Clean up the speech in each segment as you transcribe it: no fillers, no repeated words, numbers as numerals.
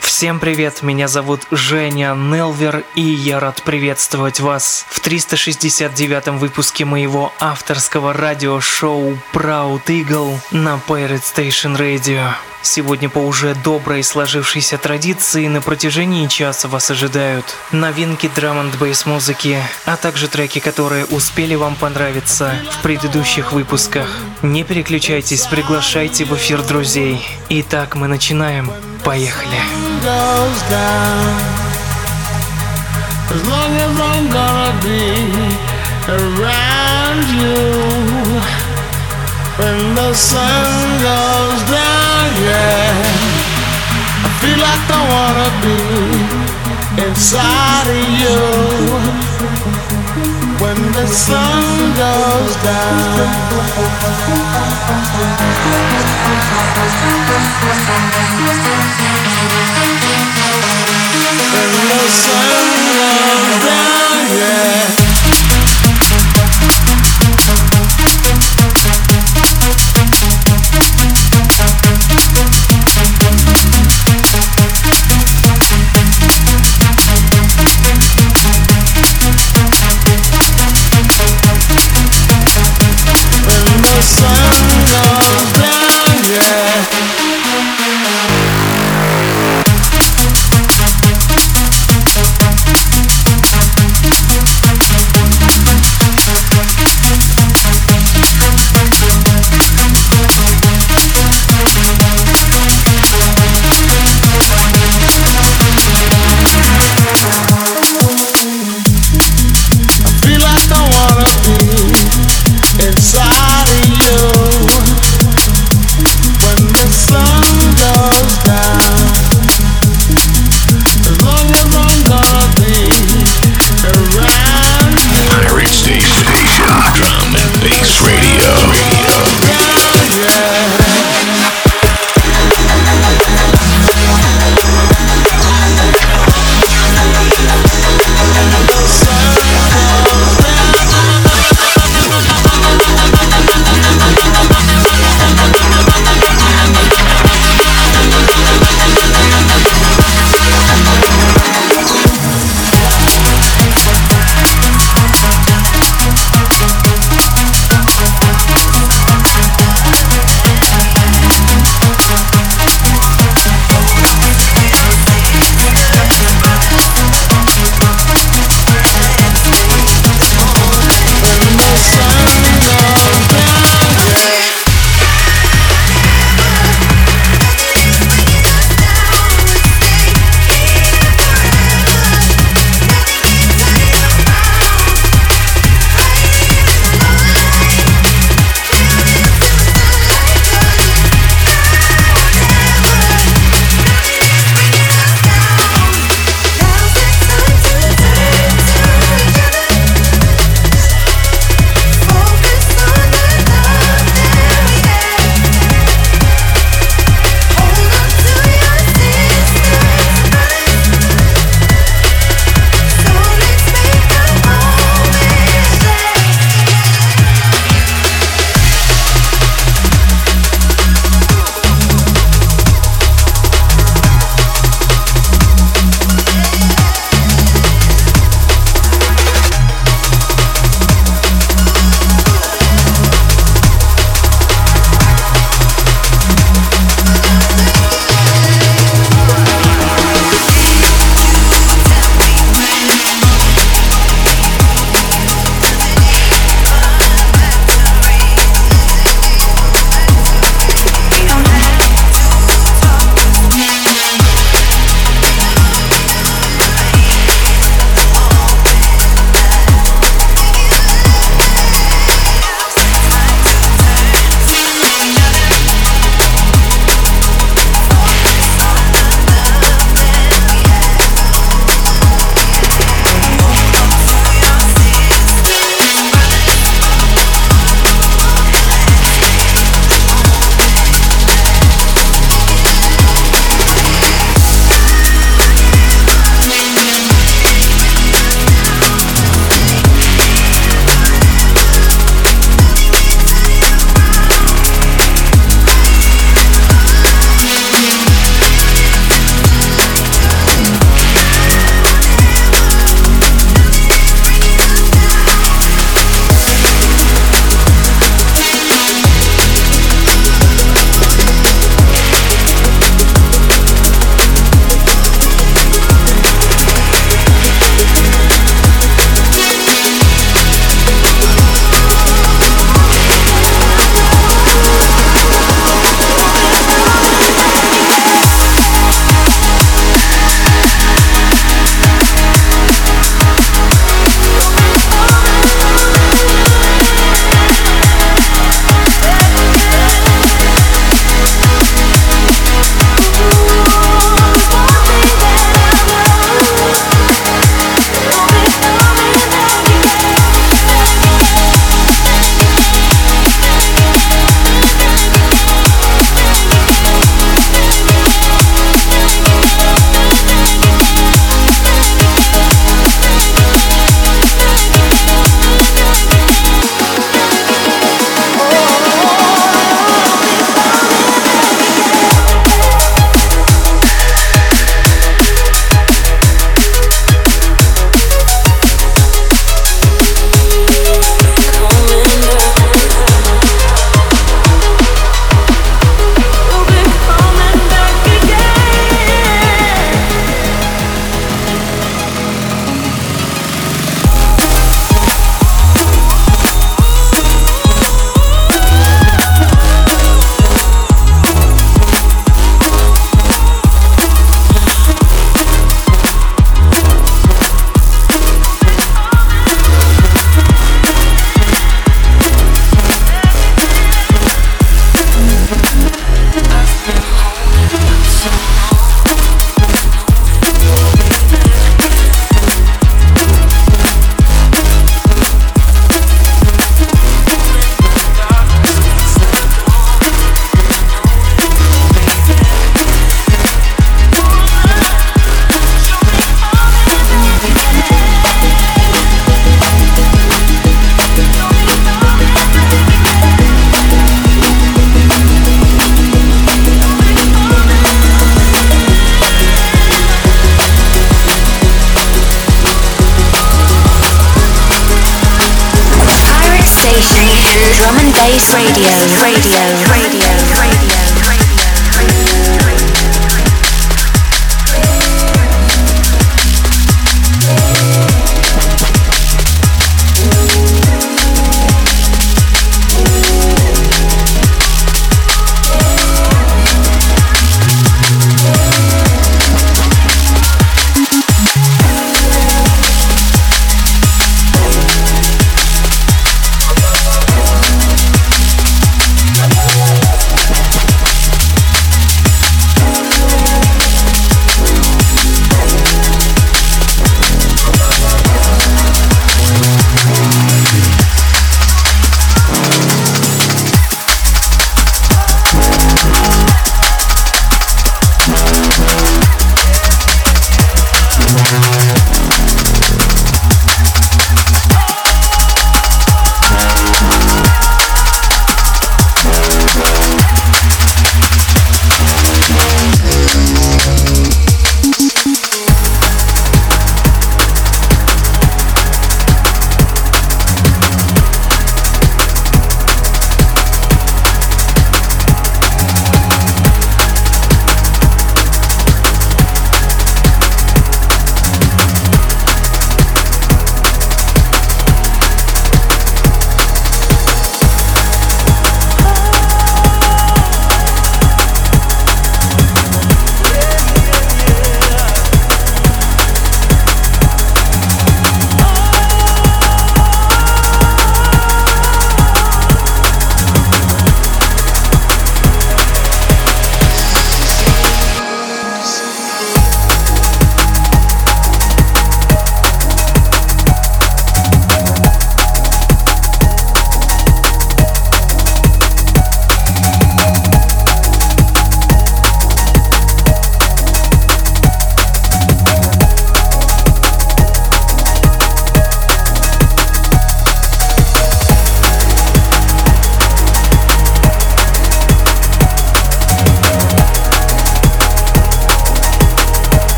Всем привет, меня зовут Женя Нельвер, и я рад приветствовать вас в 369-м выпуске моего авторского радиошоу Proud Eagle на Pirate Station Radio. Сегодня по уже доброй сложившейся традиции на протяжении часа вас ожидают новинки драм-н-бейс музыки, а также треки, которые успели вам понравиться в предыдущих выпусках. Не переключайтесь, приглашайте в эфир друзей. Итак, мы начинаем. Поехали! When the sun goes down, yeah, I feel like I wanna be inside of you. When the sun goes down, when the sun goes down, yeah.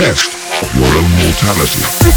test your own mortality.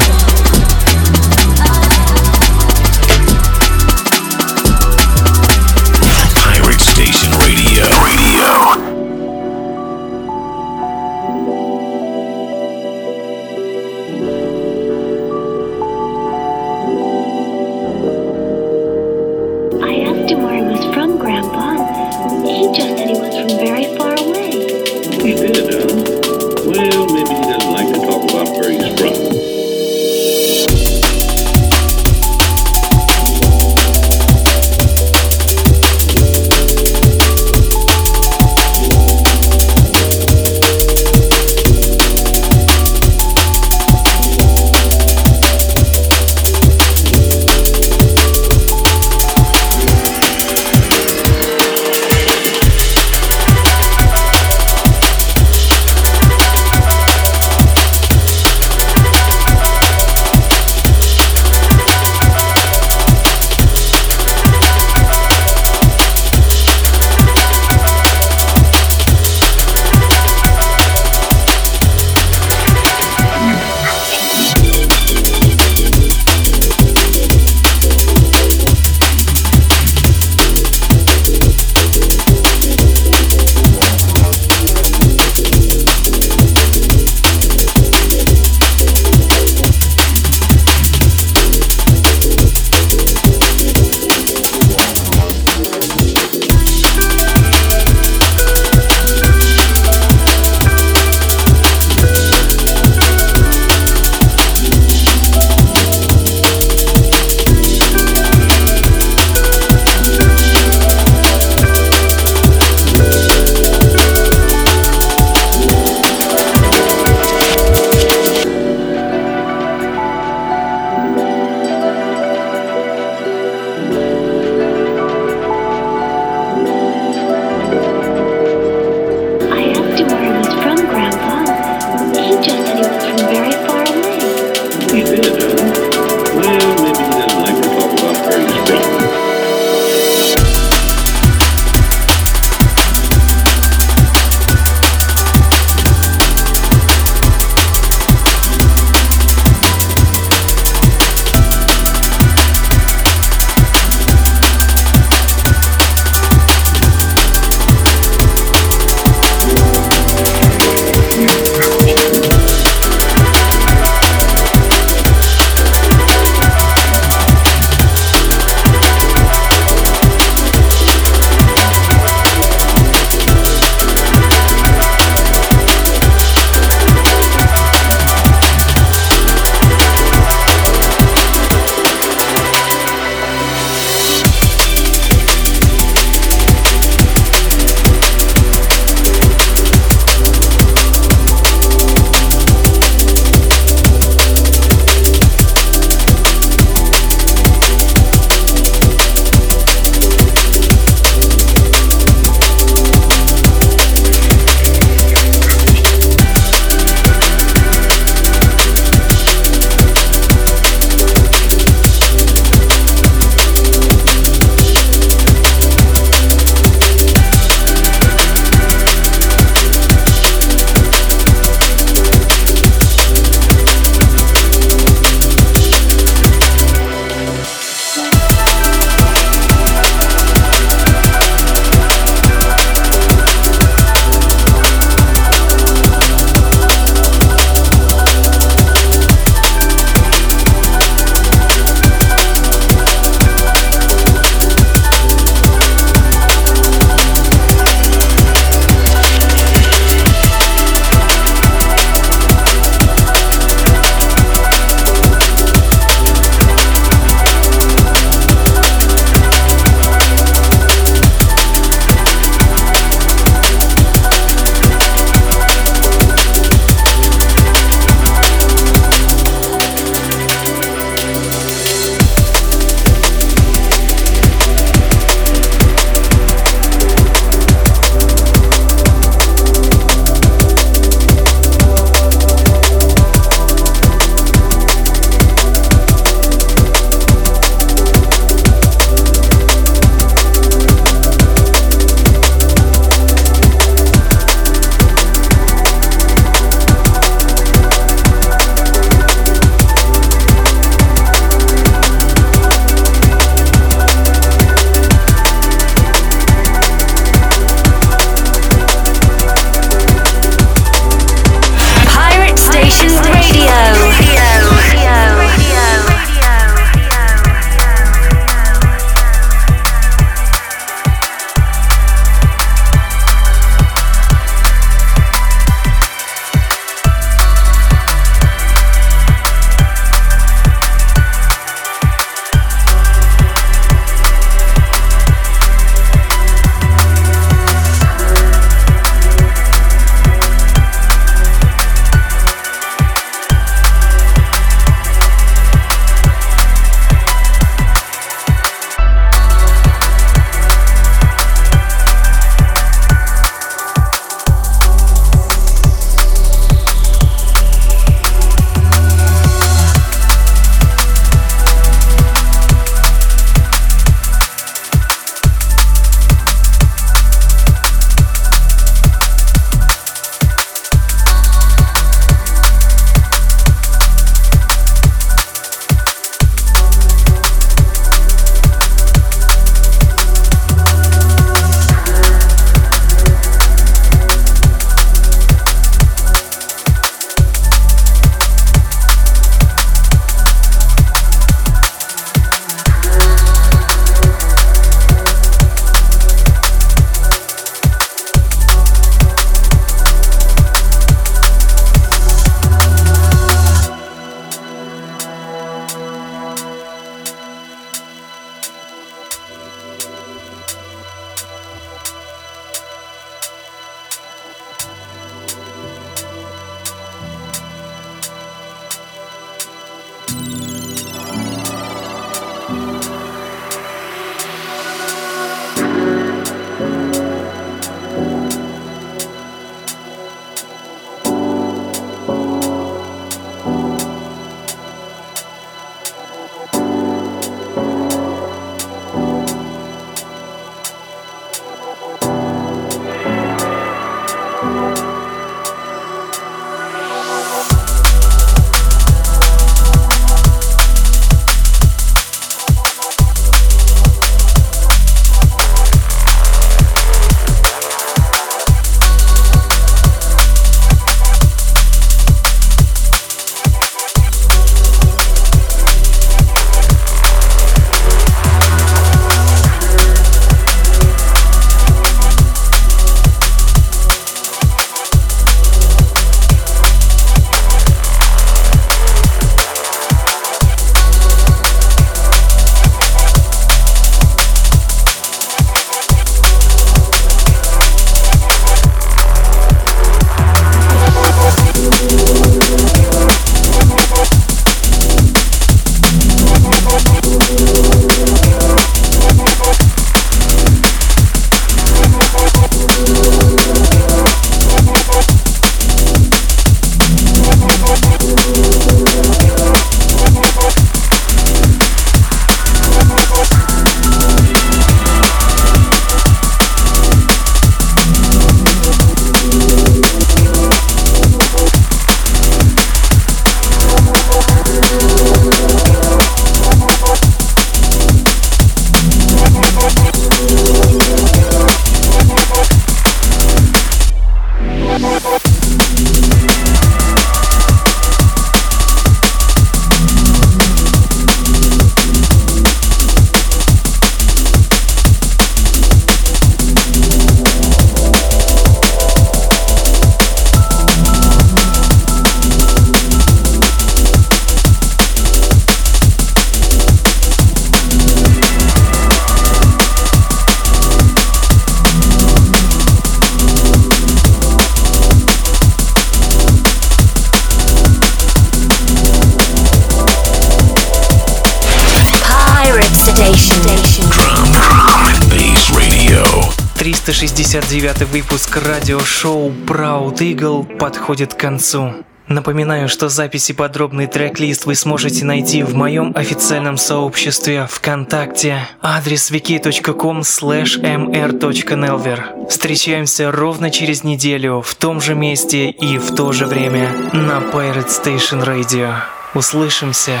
69-й выпуск радиошоу Proud Eagle подходит к концу. Напоминаю, что записи и подробный трек-лист вы сможете найти в моем официальном сообществе ВКонтакте. Адрес vk.com/mr.nelver. Встречаемся ровно через неделю в том же месте и в то же время на Pirate Station Radio. Услышимся!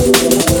We'll be right back.